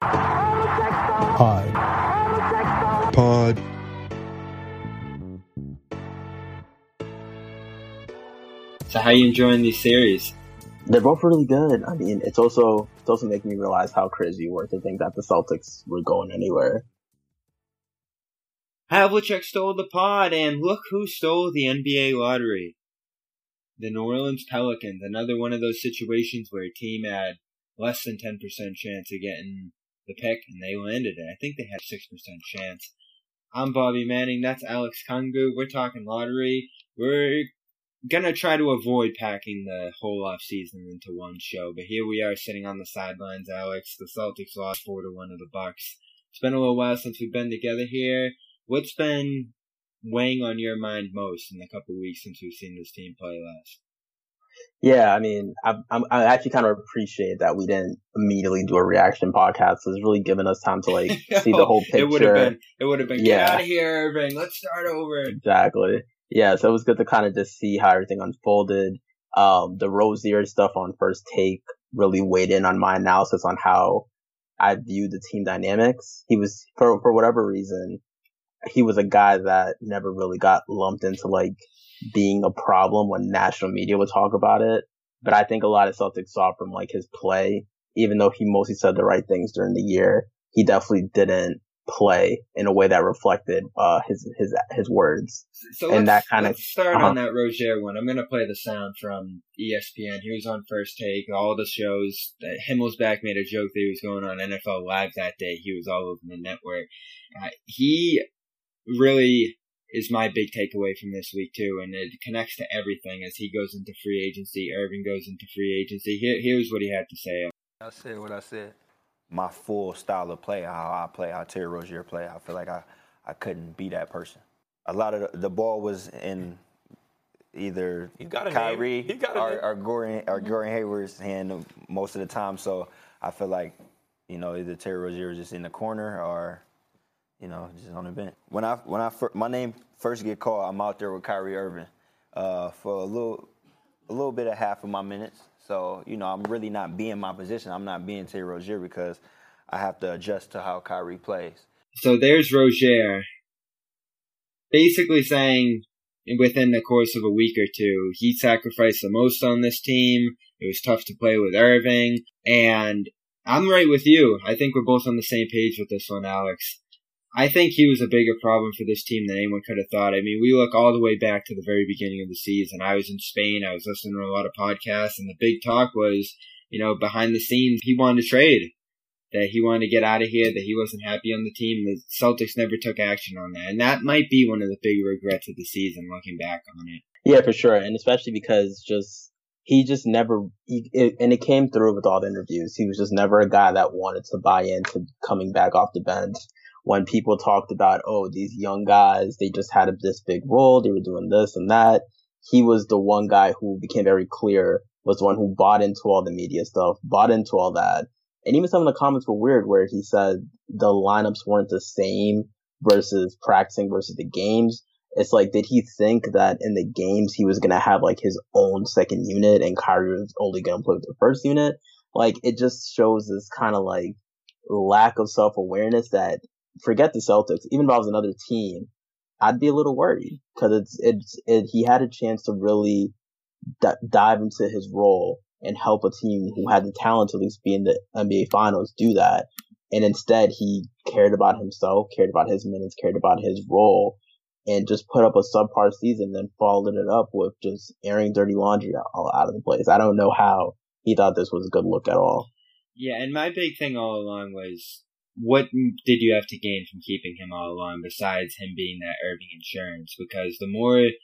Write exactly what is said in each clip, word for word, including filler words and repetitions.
Pod. Pod. So how are you enjoying these series? They're both really good. I mean, it's also it's also making me realize how crazy you were to think that the Celtics were going anywhere. Havlicek stole the pod, and look who stole the N B A lottery. The New Orleans Pelicans, another one of those situations where a team had less than ten percent chance of getting the pick, and they landed it. I think they had a six percent chance. I'm Bobby Manning. That's Alex Kungu. We're talking lottery. We're going to try to avoid packing the whole offseason into one show, but here we are sitting on the sidelines, Alex. The Celtics lost four to one to the Bucks. It's been a little while since we've been together here. What's been weighing on your mind most in the couple of weeks since we've seen this team play last? Yeah, I mean, I, I, I actually kind of appreciate that we didn't immediately do a reaction podcast. It's really given us time to like see the whole picture. It would have been, it would have been, yeah. Get out of here, Irving. Let's start over. Exactly. Yeah, so it was good to kind of just see how everything unfolded. Um, the Rozier stuff on First Take really weighed in on my analysis on how I viewed the team dynamics. He was, for for whatever reason, he was a guy that never really got lumped into like being a problem when national media would talk about it. But I think a lot of Celtics saw from like his play, even though he mostly said the right things during the year, he definitely didn't play in a way that reflected uh, his his his words. So and let's, that kind let's of start uh-huh. on that Rozier one. I'm gonna play the sound from E S P N. He was on First Take, all the shows. Himmelsbach made a joke that he was going on N F L Live that day. He was all over the network. Uh, he really is my big takeaway from this week too, and it connects to everything as he goes into free agency. Irving goes into free agency. Here, here's what he had to say. I said what I said. My full style of play, how I play, how Terry Rozier play, I feel like I, I couldn't be that person. A lot of the, the ball was in either Kyrie or, or Gordon or Gordon Hayward's hand most of the time. So I feel like, you know, either Terry Rozier was just in the corner or, you know, just on the bench. When I when I my name first get called, I'm out there with Kyrie Irving uh, for a little a little bit of half of my minutes. So, you know, I'm really not being my position. I'm not being Terry Rozier because I have to adjust to how Kyrie plays. So there's Rozier basically saying within the course of a week or two, he sacrificed the most on this team. It was tough to play with Irving. And I'm right with you. I think we're both on the same page with this one, Alex. I think he was a bigger problem for this team than anyone could have thought. I mean, we look all the way back to the very beginning of the season. I was in Spain. I was listening to a lot of podcasts, and the big talk was, you know, behind the scenes, he wanted to trade, that he wanted to get out of here, that he wasn't happy on the team. The Celtics never took action on that, and that might be one of the big regrets of the season, looking back on it. Yeah, for sure, and especially because just he just never he, it, and it came through with all the interviews. He was just never a guy that wanted to buy into coming back off the bench. When people talked about, oh, these young guys, they just had this big role, they were doing this and that, he was the one guy who became very clear, was the one who bought into all the media stuff, bought into all that. And even some of the comments were weird, where he said the lineups weren't the same versus practicing versus the games. It's like, did he think that in the games he was going to have like his own second unit and Kyrie was only going to play with the first unit? Like, it just shows this kind of like lack of self-awareness that, forget the Celtics, even if I was another team, I'd be a little worried because it's, it's, it, he had a chance to really d- dive into his role and help a team who had the talent to at least be in the N B A Finals do that. And instead, he cared about himself, cared about his minutes, cared about his role, and just put up a subpar season, then followed it up with just airing dirty laundry all out of the place. I don't know how he thought this was a good look at all. Yeah, and my big thing all along was, what did you have to gain from keeping him all along besides him being that Irving insurance? Because the more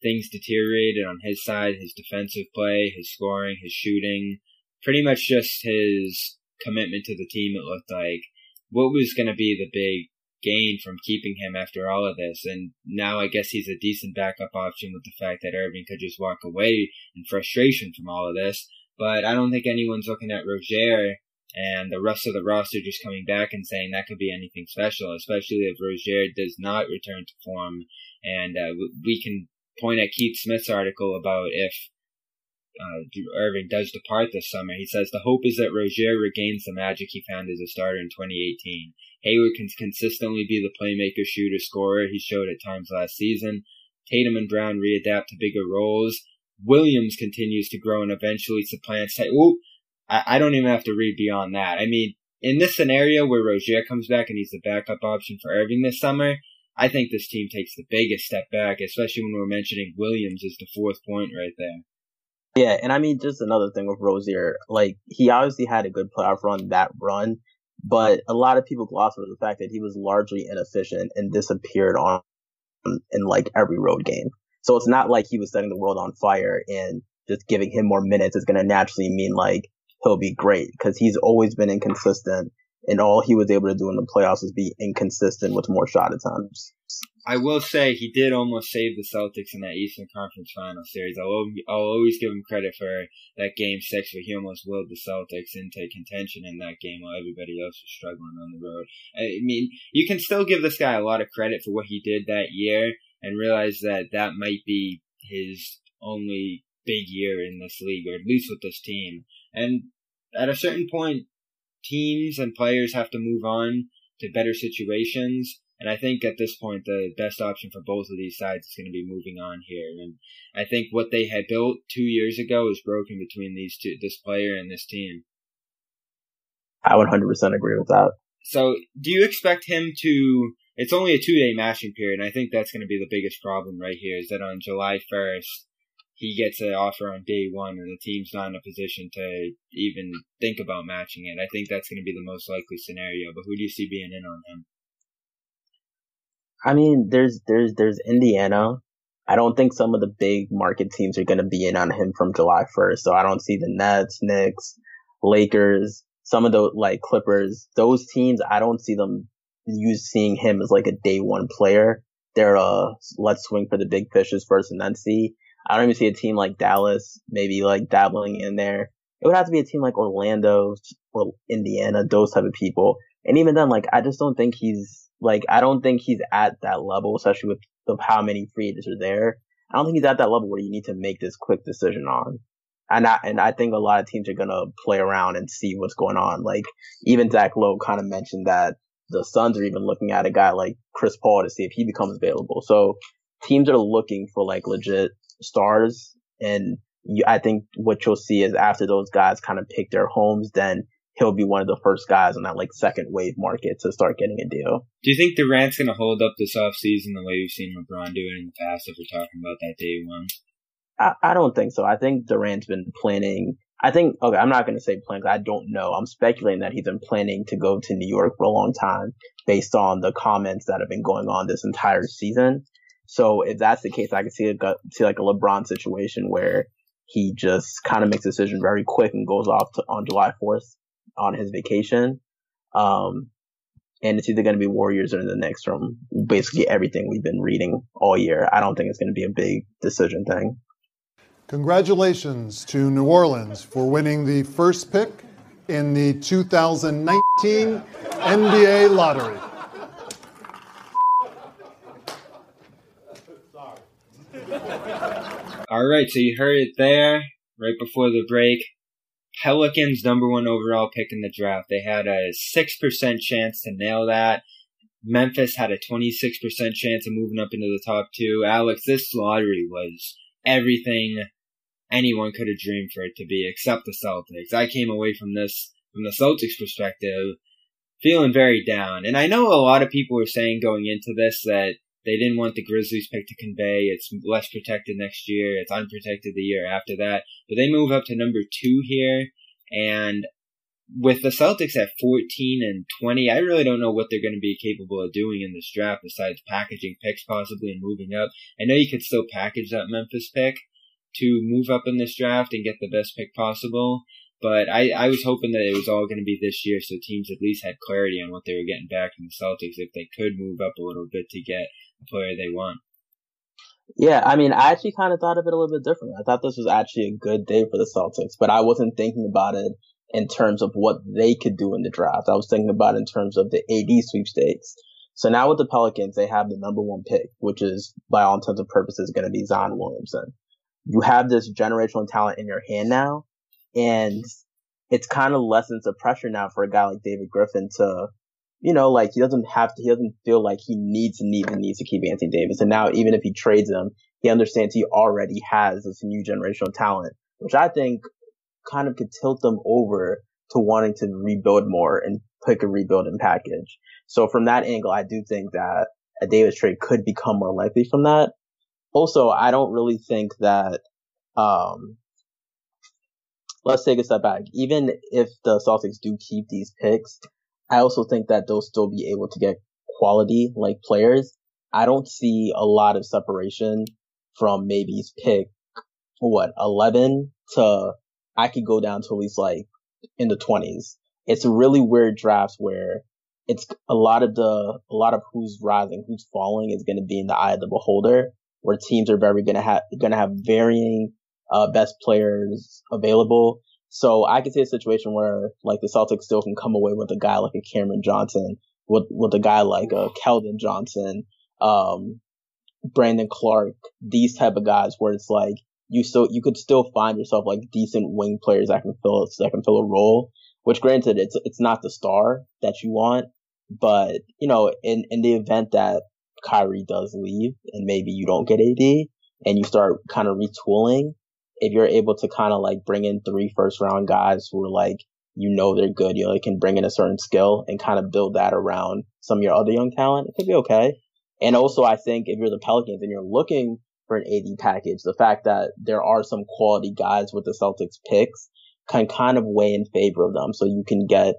things deteriorated on his side, his defensive play, his scoring, his shooting, pretty much just his commitment to the team, it looked like, what was going to be the big gain from keeping him after all of this? And now I guess he's a decent backup option with the fact that Irving could just walk away in frustration from all of this. But I don't think anyone's looking at Rozier and the rest of the roster just coming back and saying that could be anything special, especially if Rozier does not return to form. And uh, we can point at Keith Smith's article about if uh, Irving does depart this summer, he says, the hope is that Rozier regains the magic he found as a starter in twenty eighteen. Hayward can consistently be the playmaker, shooter, scorer he showed at times last season. Tatum and Brown readapt to bigger roles. Williams continues to grow and eventually supplants Tatum. Ooh, I, I don't even have to read beyond that. I mean, in this scenario where Rozier comes back and he's the backup option for Irving this summer, I think this team takes the biggest step back, especially when we're mentioning Williams as the fourth point right there. Yeah, and I mean, just another thing with Rozier, like, he obviously had a good playoff run, that run, but a lot of people glossed over the fact that he was largely inefficient and disappeared on in, like, every road game. So it's not like he was setting the world on fire, and just giving him more minutes is going to naturally mean, like, he'll be great, because he's always been inconsistent, and all he was able to do in the playoffs is be inconsistent with more shot attempts. I will say he did almost save the Celtics in that Eastern Conference Final series. I'll, I'll always give him credit for that game six where he almost willed the Celtics into contention in that game while everybody else was struggling on the road. I mean, you can still give this guy a lot of credit for what he did that year and realize that that might be his only big year in this league, or at least with this team. And at a certain point, teams and players have to move on to better situations, and I think at this point the best option for both of these sides is going to be moving on here. And I think what they had built two years ago is broken between these two, this player and this team. I would one hundred percent agree with that. So do you expect him to, it's only a two-day matching period, and I think that's going to be the biggest problem right here, is that on July first, he gets an offer on day one, and the team's not in a position to even think about matching it. I think that's going to be the most likely scenario. But who do you see being in on him? I mean, there's there's there's Indiana. I don't think some of the big market teams are going to be in on him from July first. So I don't see the Nets, Knicks, Lakers, some of those like Clippers. Those teams, I don't see them you seeing him as like a day one player. They're a let's swing for the big fishes first and then see. I don't even see a team like Dallas maybe like dabbling in there. It would have to be a team like Orlando or Indiana, those type of people. And even then, like, I just don't think he's like, I don't think he's at that level, especially with of how many free agents are there. I don't think he's at that level where you need to make this quick decision on. And I, and I think a lot of teams are going to play around and see what's going on. Like, even Zach Lowe kind of mentioned that the Suns are even looking at a guy like Chris Paul to see if he becomes available. So teams are looking for like legit stars, and you, I think what you'll see is after those guys kind of pick their homes, then he'll be one of the first guys on that like second wave market to start getting a deal. Do you think Durant's going to hold up this offseason the way we've seen LeBron do it in the past if we're talking about that day one? I, I don't think so. I think Durant's been planning. I think, okay, I'm not going to say plan because I don't know. I'm speculating that he's been planning to go to New York for a long time based on the comments that have been going on this entire season. So if that's the case, I could see, see like a LeBron situation where he just kind of makes a decision very quick and goes off to, on July fourth on his vacation. Um, and it's either going to be Warriors or the Knicks from basically everything we've been reading all year. I don't think it's going to be a big decision thing. Congratulations to New Orleans for winning the first pick in the two thousand nineteen N B A lottery. All right, so you heard it there right before the break. Pelicans number one overall pick in the draft. They had a six percent chance to nail that. Memphis had a twenty-six percent chance of moving up into the top two. Alex, this lottery was everything anyone could have dreamed for it to be except the Celtics. I came away from this, from the Celtics' perspective, feeling very down. And I know a lot of people were saying going into this that they didn't want the Grizzlies pick to convey. It's less protected next year. It's unprotected the year after that. But they move up to number two here. And with the Celtics at fourteen and twenty, I really don't know what they're going to be capable of doing in this draft besides packaging picks possibly and moving up. I know you could still package that Memphis pick to move up in this draft and get the best pick possible. But I, I was hoping that it was all going to be this year so teams at least had clarity on what they were getting back from the Celtics if they could move up a little bit to get player they want. Yeah, I mean, I actually kind of thought of it a little bit differently. I thought this was actually a good day for the Celtics, but I wasn't thinking about it in terms of what they could do in the draft. I was thinking about it in terms of the A D sweepstakes. So now with the Pelicans, they have the number one pick, which is, by all intents and purposes, going to be Zion Williamson. you have this generational talent in your hand now, and it's kind of lessens the pressure now for a guy like David Griffin to, you know, like he doesn't have to, he doesn't feel like he needs and needs and needs to keep Anthony Davis. And now even if he trades him, he understands he already has this new generational talent, which I think kind of could tilt them over to wanting to rebuild more and pick a rebuild and package. So from that angle, I do think that a Davis trade could become more likely from that. Also, I don't really think that, um, let's take a step back. Even if the Celtics do keep these picks, I also think that they'll still be able to get quality like players. I don't see a lot of separation from maybe pick, what, eleven to, I could go down to at least like in the twenties. It's a really weird draft where it's a lot of the, a lot of who's rising, who's falling is going to be in the eye of the beholder, where teams are very going to have, going to have varying, uh, best players available. So I could see a situation where like the Celtics still can come away with a guy like a Cameron Johnson, with, with a guy like a Keldon Johnson, um, Brandon Clark, these type of guys where it's like, you still, you could still find yourself like decent wing players that can fill, that can fill a role, which granted it's, it's not the star that you want, but you know, in, in the event that Kyrie does leave and maybe you don't get A D and you start kind of retooling, if you're able to kind of like bring in three first round guys who are like, you know, they're good, you know, they can bring in a certain skill and kind of build that around some of your other young talent, it could be okay. And also I think if you're the Pelicans and you're looking for an A D package, the fact that there are some quality guys with the Celtics picks can kind of weigh in favor of them. So you can get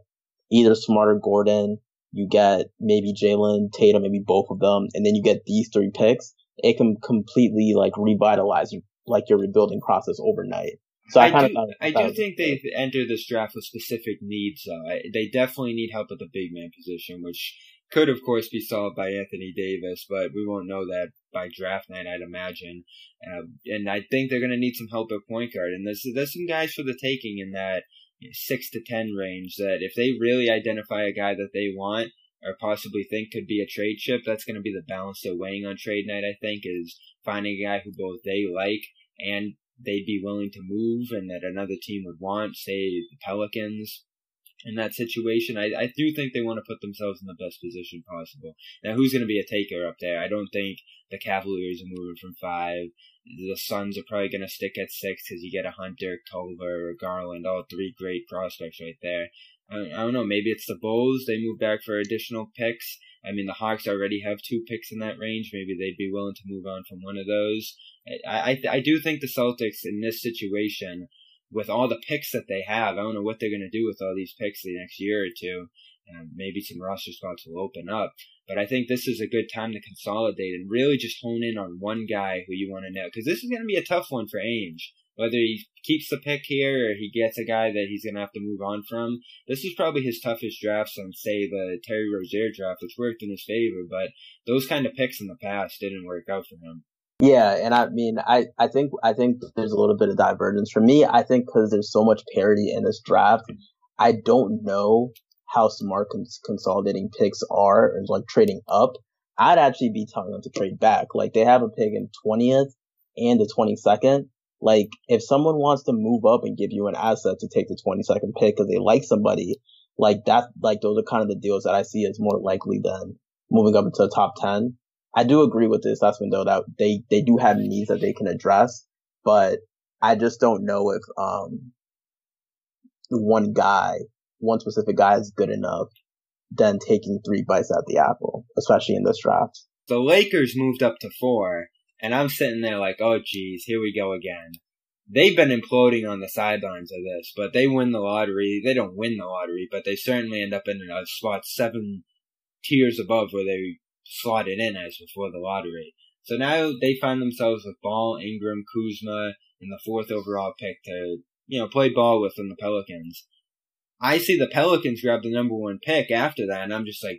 either Smart or Gordon, you get maybe Jaylen, Tatum, maybe both of them, and then you get these three picks. It can completely like revitalize you, like your rebuilding process overnight. So I, I kind do, of I do think they've entered this draft with specific needs. Though I, they definitely need help at the big man position, which could, of course, be solved by Anthony Davis, but we won't know that by draft night, I'd imagine. Uh, and I think they're going to need some help at point guard. And there's, there's some guys for the taking in that you know, six to ten range that if they really identify a guy that they want or possibly think could be a trade chip, that's going to be the balance they're weighing on trade night, I think, is finding a guy who both they like and they'd be willing to move and that another team would want, say, the Pelicans. In that situation, I, I do think they want to put themselves in the best position possible. Now, who's going to be a taker up there? I don't think the Cavaliers are moving from five. The Suns are probably going to stick at six because you get a Hunter, Culver, Garland, all three great prospects right there. I, I don't know. Maybe it's the Bulls. They move back for additional picks. I mean, the Hawks already have two picks in that range. Maybe they'd be willing to move on from one of those. I I, I do think the Celtics in this situation, with all the picks that they have, I don't know what they're going to do with all these picks the next year or two. Um, maybe some roster spots will open up. But I think this is a good time to consolidate and really just hone in on one guy who you want to know. Because this is going to be a tough one for Ainge. Whether he keeps the pick here or he gets a guy that he's going to have to move on from, this is probably his toughest draft since, say, the Terry Rozier draft, which worked in his favor. But those kind of picks in the past didn't work out for him. Yeah, and I mean, I, I think I think there's a little bit of divergence. For me, I think because there's so much parity in this draft, I don't know how smart cons- consolidating picks are, or like trading up. I'd actually be telling them to trade back. Like, they have a pick in twentieth and the twenty-second. Like, if someone wants to move up and give you an asset to take the twenty-second pick because they like somebody, like, that, like those are kind of the deals that I see as more likely than moving up into the top ten. I do agree with this assessment, though, that they, they do have needs that they can address, but I just don't know if um one guy, one specific guy is good enough than taking three bites at the apple, especially in this draft. The Lakers moved up to four, and I'm sitting there like, oh, geez, here we go again. They've been imploding on the sidelines of this, but they win the lottery. They don't win the lottery, but they certainly end up in a spot seven tiers above where they slotted in as before the lottery. So now they find themselves with Ball, Ingram, Kuzma, and the fourth overall pick to, you know, play ball with in the Pelicans. I see the Pelicans grab the number one pick after that, and I'm just like,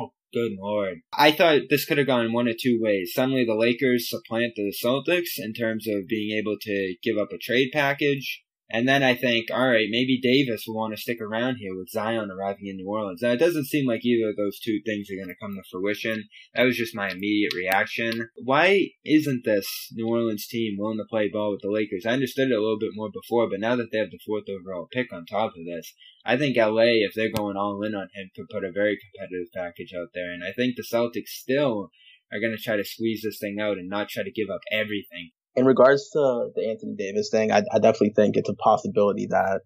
oh, good Lord. I thought this could have gone one of two ways. Suddenly the Lakers supplant the Celtics in terms of being able to give up a trade package, And then I think, all right, maybe Davis will want to stick around here with Zion arriving in New Orleans. Now, it doesn't seem like either of those two things are going to come to fruition. That was just my immediate reaction. Why isn't this New Orleans team willing to play ball with the Lakers? I understood it a little bit more before, but now that they have the fourth overall pick on top of this, I think L A, if they're going all in on him, could put a very competitive package out there. And I think the Celtics still are going to try to squeeze this thing out and not try to give up everything. In regards to the Anthony Davis thing, I, I definitely think it's a possibility that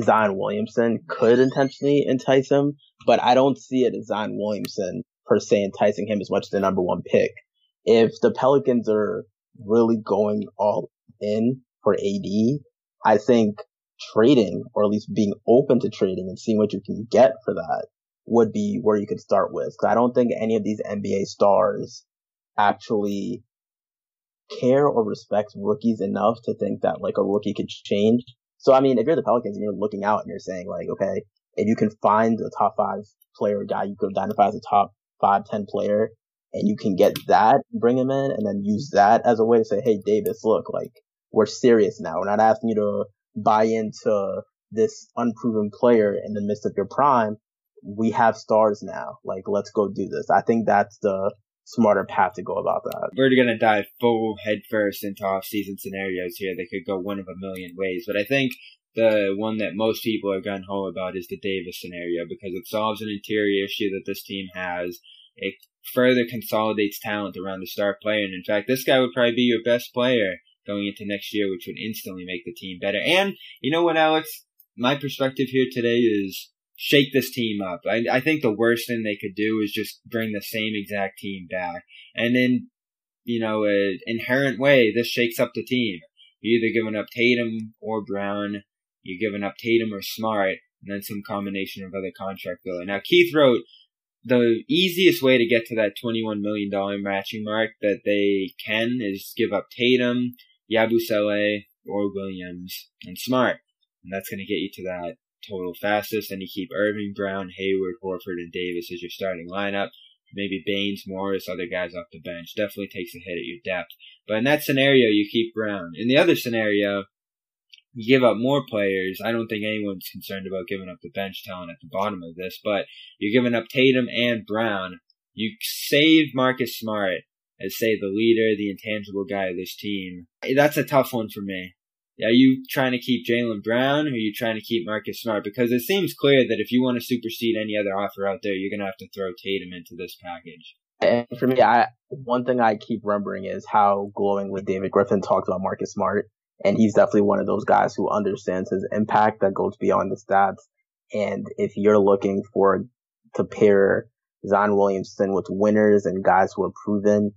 Zion Williamson could intentionally entice him, but I don't see it as Zion Williamson per se enticing him as much as the number one pick. If the Pelicans are really going all in for A D, I think trading, or at least being open to trading and seeing what you can get for that, would be where you could start with. Because I don't think any of these N B A stars actually care or respect rookies enough to think that like a rookie could change. So I mean, if you're the Pelicans and you're looking out and you're saying like, okay, if you can find a top five player guy, you could identify as a top five, ten player, and you can get that, bring him in, and then use that as a way to say, hey, Davis, look, like we're serious now. We're not asking you to buy into this unproven player in the midst of your prime. We have stars now. Like, let's go do this. I think that's the smarter path to go about that. We're going to dive full headfirst into off-season scenarios here. They could go one of a million ways, but I think the one that most people are gun-ho about is the Davis scenario, because it solves an interior issue that this team has. It further consolidates talent around the star player, and in fact, this guy would probably be your best player going into next year, which would instantly make the team better. And you know what, Alex? My perspective here today is shake this team up. I, I think the worst thing they could do is just bring the same exact team back. And in, you know, an inherent way, this shakes up the team. You're either giving up Tatum or Brown. You're giving up Tatum or Smart, and then some combination of other contract filler. Now, Keith wrote, the easiest way to get to that twenty-one million dollars matching mark that they can is give up Tatum, Yabusele, or Williams, and Smart. And that's going to get you to that total fastest. Then you keep Irving, Brown, Hayward, Horford, and Davis as your starting lineup. Maybe Baines, Morris, other guys off the bench. Definitely takes a hit at your depth. But in that scenario, you keep Brown. In the other scenario, you give up more players. I don't think anyone's concerned about giving up the bench talent at the bottom of this, but you're giving up Tatum and Brown. You save Marcus Smart as, say, the leader, the intangible guy of this team. That's a tough one for me. Are you trying to keep Jaylen Brown, or are you trying to keep Marcus Smart? Because it seems clear that if you want to supersede any other offer out there, you're going to have to throw Tatum into this package. And for me, I, one thing I keep remembering is how glowingly David Griffin talked about Marcus Smart. And he's definitely one of those guys who understands his impact that goes beyond the stats. And if you're looking for to pair Zion Williamson with winners and guys who are proven,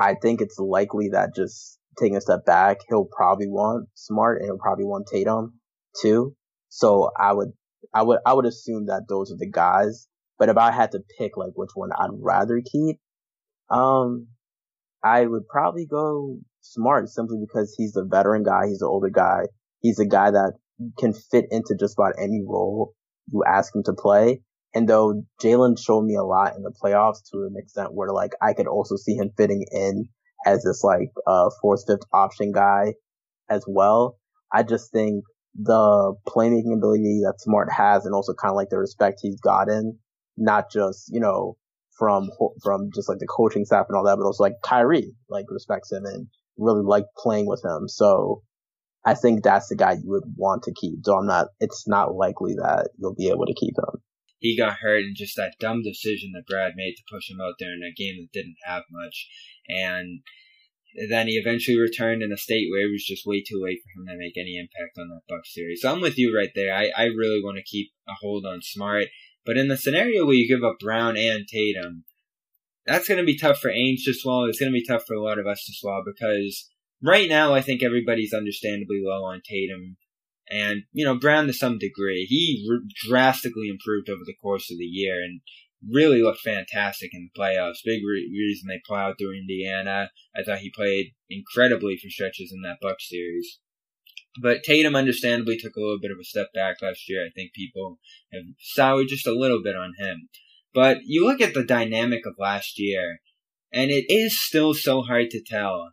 I think it's likely that just taking a step back, he'll probably want Smart and he'll probably want Tatum too. So I would, I would, I would assume that those are the guys. But if I had to pick like which one I'd rather keep, um, I would probably go Smart, simply because he's the veteran guy. He's the older guy. He's a guy that can fit into just about any role you ask him to play. And though Jaylen showed me a lot in the playoffs to an extent where like I could also see him fitting in as this like uh fourth, fifth option guy as well. I just think the playmaking ability that Smart has, and also kind of like the respect he's gotten, not just, you know, from from just like the coaching staff and all that, but also like Kyrie like respects him and really liked playing with him. So I think that's the guy you would want to keep. So I'm not, it's not likely that you'll be able to keep him. He got hurt in just that dumb decision that Brad made to push him out there in a game that didn't have much. And then he eventually returned in a state where it was just way too late for him to make any impact on that Bucks series. So I'm with you right there. I, I really want to keep a hold on Smart. But in the scenario where you give up Brown and Tatum, that's going to be tough for Ainge to swallow. It's going to be tough for a lot of us to swallow, because right now I think everybody's understandably low on Tatum. And, you know, Brown to some degree, he re- drastically improved over the course of the year and really looked fantastic in the playoffs. Big re- reason they plowed through Indiana. I thought he played incredibly for stretches in that Bucks series. But Tatum understandably took a little bit of a step back last year. I think people have soured just a little bit on him. But you look at the dynamic of last year, and it is still so hard to tell.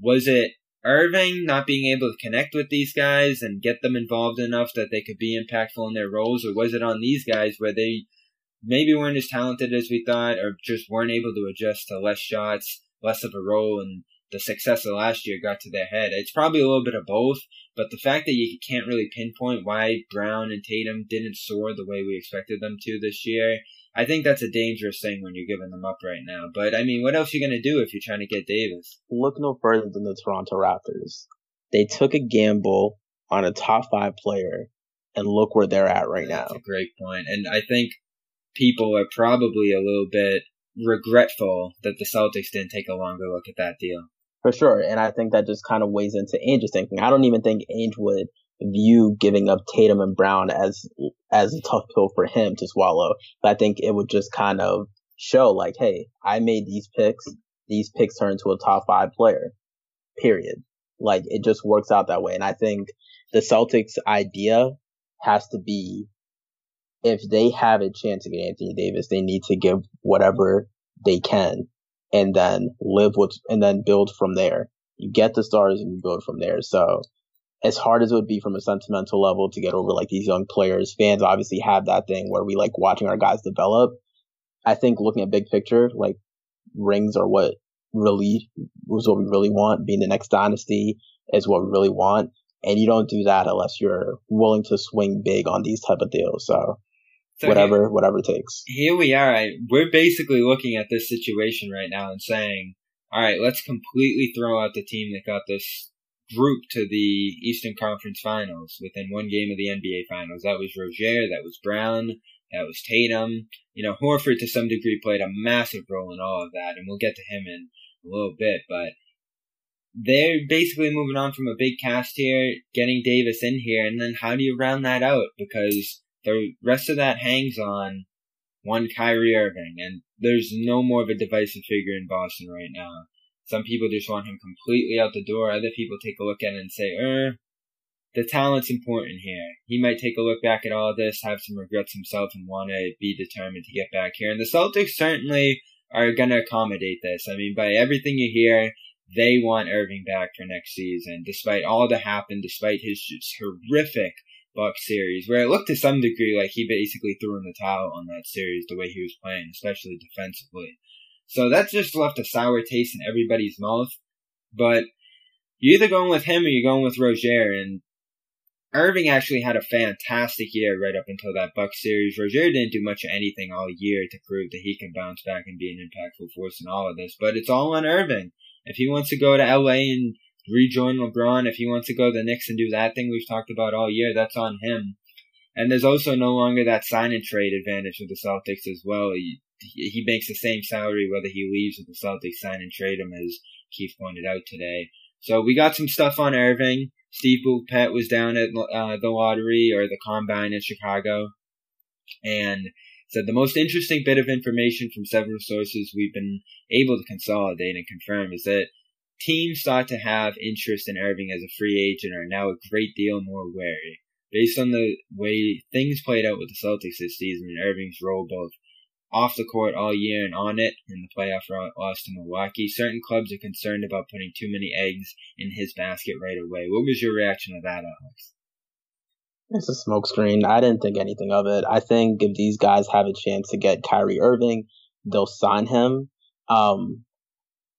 Was it Irving not being able to connect with these guys and get them involved enough that they could be impactful in their roles? Or was it on these guys where they maybe weren't as talented as we thought, or just weren't able to adjust to less shots, less of a role, and the success of last year got to their head? It's probably a little bit of both, but the fact that you can't really pinpoint why Brown and Tatum didn't soar the way we expected them to this year, I think that's a dangerous thing when you're giving them up right now. But, I mean, what else are you going to do if you're trying to get Davis? Look no further than the Toronto Raptors. They took a gamble on a top-five player, and look where they're at right now. That's a great point. And I think people are probably a little bit regretful that the Celtics didn't take a longer look at that deal. For sure, and I think that just kind of weighs into Ainge's thinking. I don't even think Ainge would view giving up Tatum and Brown as as a tough pill for him to swallow. But I think it would just kind of show like, hey, I made these picks. These picks turn to a top five player, period. Like, it just works out that way. And I think the Celtics' idea has to be, if they have a chance to get Anthony Davis, they need to give whatever they can and then live with and then build from there. You get the stars and you build from there. So as hard as it would be from a sentimental level to get over like these young players, fans obviously have that thing where we like watching our guys develop. I think looking at big picture, like rings are what really was what we really want. Being the next dynasty is what we really want. And you don't do that unless you're willing to swing big on these type of deals. So, so whatever, here, whatever it takes. Here we are. We're basically looking at this situation right now and saying, all right, let's completely throw out the team that got this group to the Eastern Conference Finals within one game of the N B A Finals. That was Rozier, that was Brown, that was Tatum. You know, Horford to some degree played a massive role in all of that, and we'll get to him in a little bit. But they're basically moving on from a big cast here, getting Davis in here, and then how do you round that out? Because the rest of that hangs on one Kyrie Irving, and there's no more of a divisive figure in Boston right now. Some people just want him completely out the door. Other people take a look at it and say, er, the talent's important here. He might take a look back at all this, have some regrets himself, and want to be determined to get back here. And the Celtics certainly are going to accommodate this. I mean, by everything you hear, they want Irving back for next season, despite all that happened, despite his just horrific Bucks series, where it looked to some degree like he basically threw in the towel on that series the way he was playing, especially defensively. So that's just left a sour taste in everybody's mouth. But you're either going with him or you're going with Rozier. And Irving actually had a fantastic year right up until that Bucks series. Rozier didn't do much of anything all year to prove that he can bounce back and be an impactful force in all of this. But it's all on Irving. If he wants to go to L A and rejoin LeBron, if he wants to go to the Knicks and do that thing we've talked about all year, that's on him. And there's also no longer that sign-and-trade advantage of the Celtics as well. He, he makes the same salary whether he leaves with the Celtics, sign-and-trade him, as Keith pointed out today. So we got some stuff on Irving. Steve Boulippet was down at uh, the lottery or the combine in Chicago and said the most interesting bit of information from several sources we've been able to consolidate and confirm is that teams thought to have interest in Irving as a free agent are now a great deal more wary. Based on the way things played out with the Celtics this season and Irving's role both off the court all year and on it in the playoff loss to Milwaukee, certain clubs are concerned about putting too many eggs in his basket right away. What was your reaction to that, Alex? It's a smokescreen. I didn't think anything of it. I think if these guys have a chance to get Kyrie Irving, they'll sign him. Um,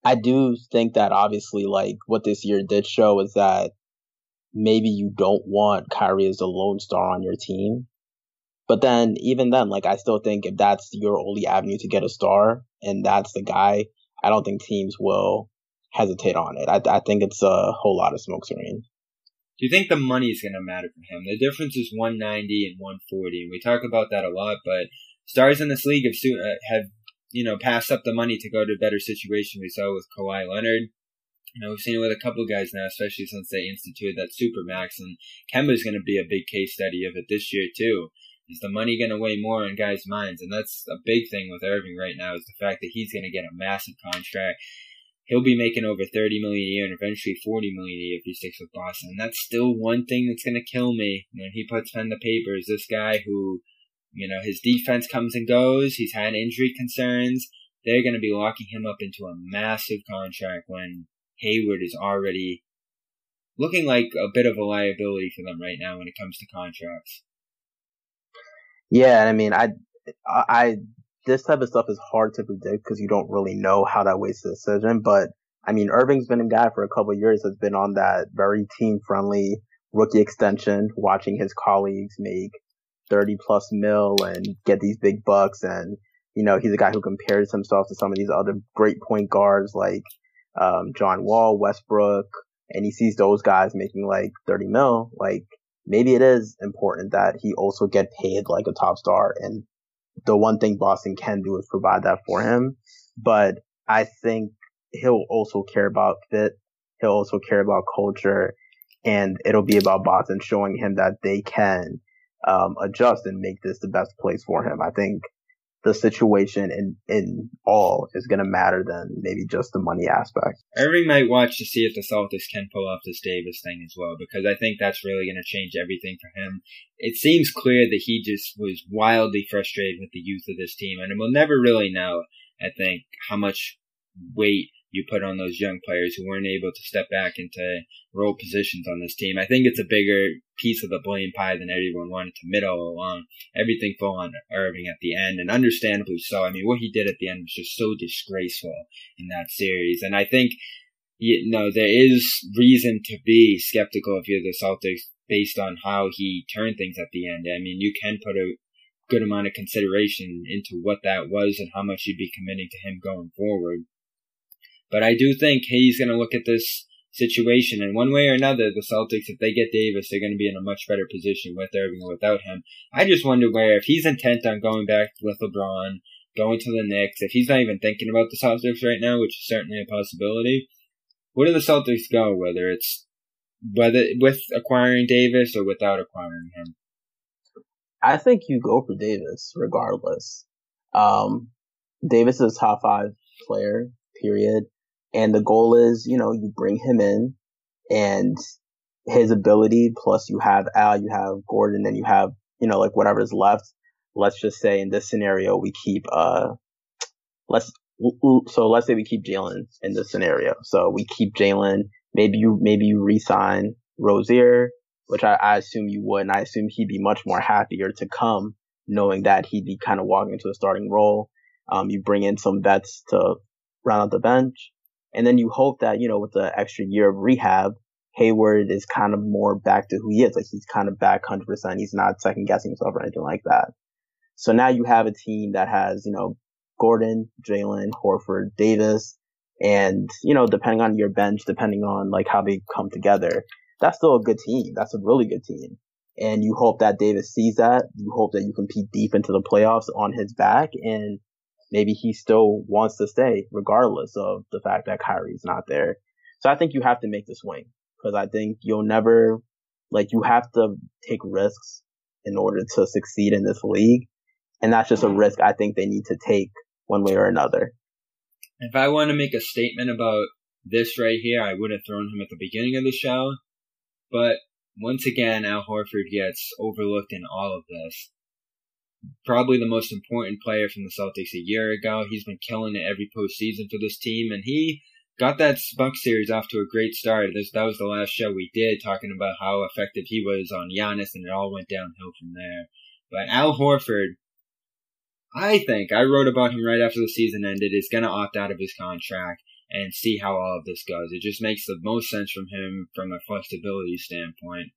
I do think that obviously, like, what this year did show is that maybe you don't want Kyrie as the lone star on your team. But then, even then, like, I still think if that's your only avenue to get a star and that's the guy, I don't think teams will hesitate on it. I, I think it's a whole lot of smokescreen. Do you think the money is going to matter for him? The difference is one ninety and one forty, and we talk about that a lot, but stars in this league have, have you know, passed up the money to go to a better situation. We saw with Kawhi Leonard. You know, we've seen it with a couple of guys now, especially since they instituted that Supermax, and Kemba's going to be a big case study of it this year, too. Is the money going to weigh more on guys' minds? And that's a big thing with Irving right now, is the fact that he's going to get a massive contract. He'll be making over thirty million dollars a year and eventually forty million dollars a year if he sticks with Boston. And that's still one thing that's going to kill me when he puts pen to paper, is this guy who, you know, his defense comes and goes. He's had injury concerns. They're going to be locking him up into a massive contract when Hayward is already looking like a bit of a liability for them right now when it comes to contracts. Yeah, I mean, I, I, this type of stuff is hard to predict because you don't really know how that weighs the decision. But I mean, Irving's been a guy for a couple of years that's been on that very team-friendly rookie extension, watching his colleagues make thirty plus mil and get these big bucks. And, you know, he's a guy who compares himself to some of these other great point guards like um, John Wall, Westbrook, and he sees those guys making like thirty mil. Like, maybe it is important that he also get paid like a top star. And the one thing Boston can do is provide that for him. But I think he'll also care about fit. He'll also care about culture. And it'll be about Boston showing him that they can um, adjust and make this the best place for him. I think the situation in, in all is going to matter than maybe just the money aspect. Irving might watch to see if the Celtics can pull off this Davis thing as well, because I think that's really going to change everything for him. It seems clear that he just was wildly frustrated with the youth of this team, and we'll never really know, I think, how much weight you put on those young players who weren't able to step back into role positions on this team. I think it's a bigger piece of the blame pie than everyone wanted to admit all along. Everything fell on Irving at the end, and understandably so. I mean, what he did at the end was just so disgraceful in that series. And I think, you know, there is reason to be skeptical if you're the Celtics based on how he turned things at the end. I mean, you can put a good amount of consideration into what that was and how much you'd be committing to him going forward. But I do think he's going to look at this situation, and one way or another, the Celtics, if they get Davis, they're going to be in a much better position with Irving or without him. I just wonder where, if he's intent on going back with LeBron, going to the Knicks, if he's not even thinking about the Celtics right now, which is certainly a possibility, where do the Celtics go, whether it's whether with acquiring Davis or without acquiring him? I think you go for Davis, regardless. Um, Davis is a top five player, period. And the goal is, you know, you bring him in and his ability, plus you have Al, you have Gordon, and you have, you know, like whatever's left. Let's just say in this scenario, we keep, uh, let's, so let's say we keep Jaylen in this scenario. So we keep Jaylen. Maybe you, maybe you re-sign Rozier, which I, I assume you would. And I assume he'd be much more happier to come knowing that he'd be kind of walking into a starting role. Um, you bring in some vets to round out the bench. And then you hope that, you know, with the extra year of rehab, Hayward is kind of more back to who he is. Like, he's kind of back one hundred percent. He's not second-guessing himself or anything like that. So now you have a team that has, you know, Gordon, Jaylen, Horford, Davis, and, you know, depending on your bench, depending on, like, how they come together, that's still a good team. That's a really good team. And you hope that Davis sees that. You hope that you compete deep into the playoffs on his back, and maybe he still wants to stay regardless of the fact that Kyrie's not there. So I think you have to make the swing, because I think you'll never, like, you have to take risks in order to succeed in this league. And that's just a risk I think they need to take one way or another. If I want to make a statement about this right here, I would have thrown him at the beginning of the show. But once again, Al Horford gets overlooked in all of this. Probably the most important player from the Celtics a year ago. He's been killing it every postseason for this team, and he got that Bucks series off to a great start. This, that was the last show we did, talking about how effective he was on Giannis, and it all went downhill from there. But Al Horford, I think, I wrote about him right after the season ended, is going to opt out of his contract and see how all of this goes. It just makes the most sense from him from a flexibility standpoint.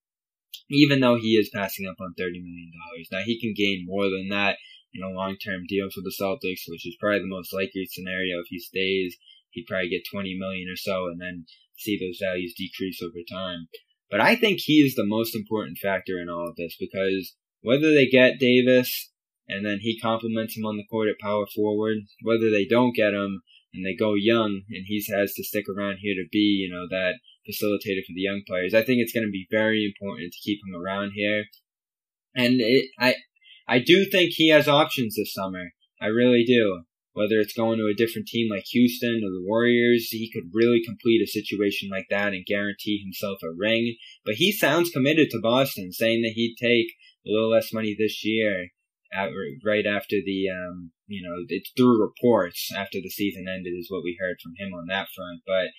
Even though he is passing up on thirty million dollars. Now, he can gain more than that in a long-term deal for the Celtics, which is probably the most likely scenario. If he stays, he'd probably get twenty million dollars or so and then see those values decrease over time. But I think he is the most important factor in all of this, because whether they get Davis and then he compliments him on the court at power forward, whether they don't get him and they go young and he has to stick around here to be, you know, that facilitator for the young players, I think it's going to be very important to keep him around here. And it, I I do think he has options this summer. I really do. Whether it's going to a different team like Houston or the Warriors, he could really complete a situation like that and guarantee himself a ring. But he sounds committed to Boston, saying that he'd take a little less money this year at, right after the, um, you know, it's through reports after the season ended is what we heard from him on that front. But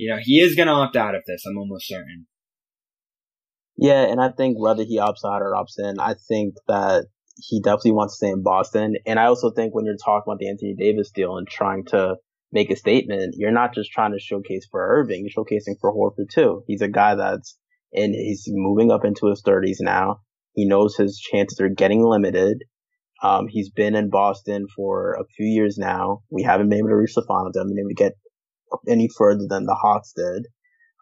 You know, he is going to opt out of this, I'm almost certain. Yeah, and I think whether he opts out or opts in, I think that he definitely wants to stay in Boston. And I also think when you're talking about the Anthony Davis deal and trying to make a statement, you're not just trying to showcase for Irving, you're showcasing for Horford too. He's a guy that's, and he's moving up into his thirties now. He knows his chances are getting limited. Um, he's been in Boston for a few years now. We haven't been able to reach the finals. We haven't been able to get any further than the Hawks did.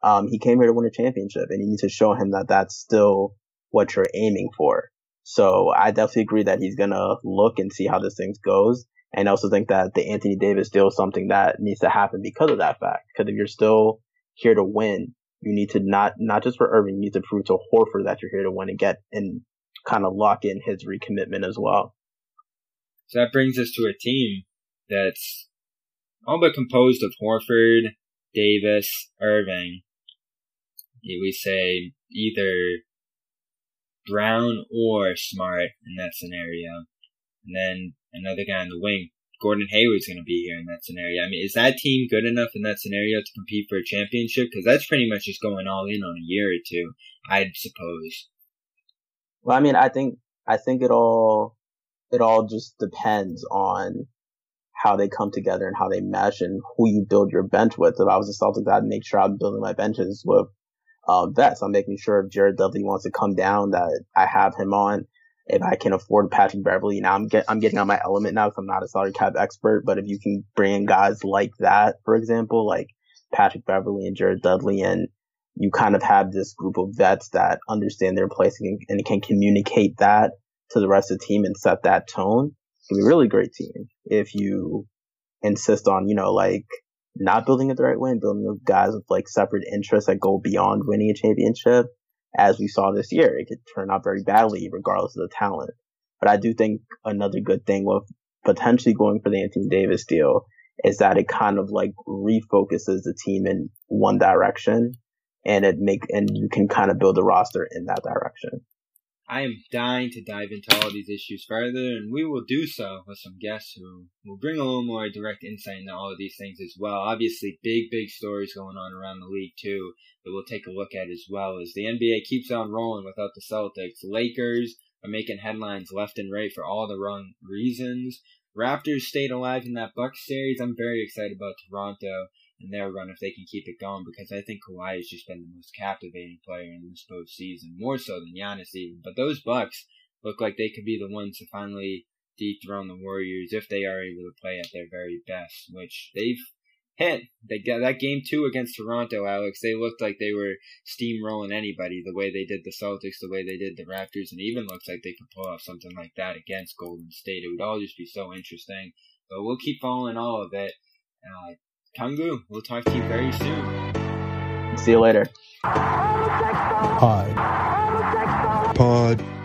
Um, he came here to win a championship, and you need to show him that that's still what you're aiming for. So I definitely agree that he's going to look and see how this thing goes. And I also think that the Anthony Davis deal is something that needs to happen because of that fact. Because if you're still here to win, you need to not, not just for Irving, you need to prove to Horford that you're here to win and get and kind of lock in his recommitment as well. So that brings us to a team that's all but composed of Horford, Davis, Irving. We say either Brown or Smart in that scenario. And then another guy on the wing, Gordon Hayward's going to be here in that scenario. I mean, is that team good enough in that scenario to compete for a championship? Because that's pretty much just going all in on a year or two, I'd suppose. Well, I mean, I think I think it all it all just depends on how they come together and how they mesh and who you build your bench with. If I was a Celtics, I'd make sure I'm building my benches with uh, vets. I'm making sure if Jared Dudley wants to come down, that I have him on. If I can afford Patrick Beverley, now I'm get, I'm getting out my element now because I'm not a salary cap expert. But if you can bring in guys like that, for example, like Patrick Beverley and Jared Dudley, and you kind of have this group of vets that understand their place and, and can communicate that to the rest of the team and set that tone, it could be a really great team. If you insist on, you know, like not building it the right way and building with guys with like separate interests that go beyond winning a championship. As we saw this year, it could turn out very badly regardless of the talent. But I do think another good thing with potentially going for the Anthony Davis deal is that it kind of like refocuses the team in one direction, and it make and you can kind of build a roster in that direction. I am dying to dive into all these issues further, and we will do so with some guests who will bring a little more direct insight into all of these things as well. Obviously, big, big stories going on around the league, too, that we'll take a look at as well as the N B A keeps on rolling without the Celtics. Lakers are making headlines left and right for all the wrong reasons. Raptors stayed alive in that Bucks series. I'm very excited about Toronto and their run if they can keep it going, because I think Kawhi has just been the most captivating player in this postseason, more so than Giannis even. But those Bucks look like they could be the ones to finally dethrone the Warriors if they are able to play at their very best, which they've hit. They got that game two against Toronto, Alex. They looked like they were steamrolling anybody the way they did the Celtics, the way they did the Raptors, and even looks like they could pull off something like that against Golden State. It would all just be so interesting. But we'll keep following all of it. Uh, Kungu, we'll talk to you very soon. See you later. Pod. Pod.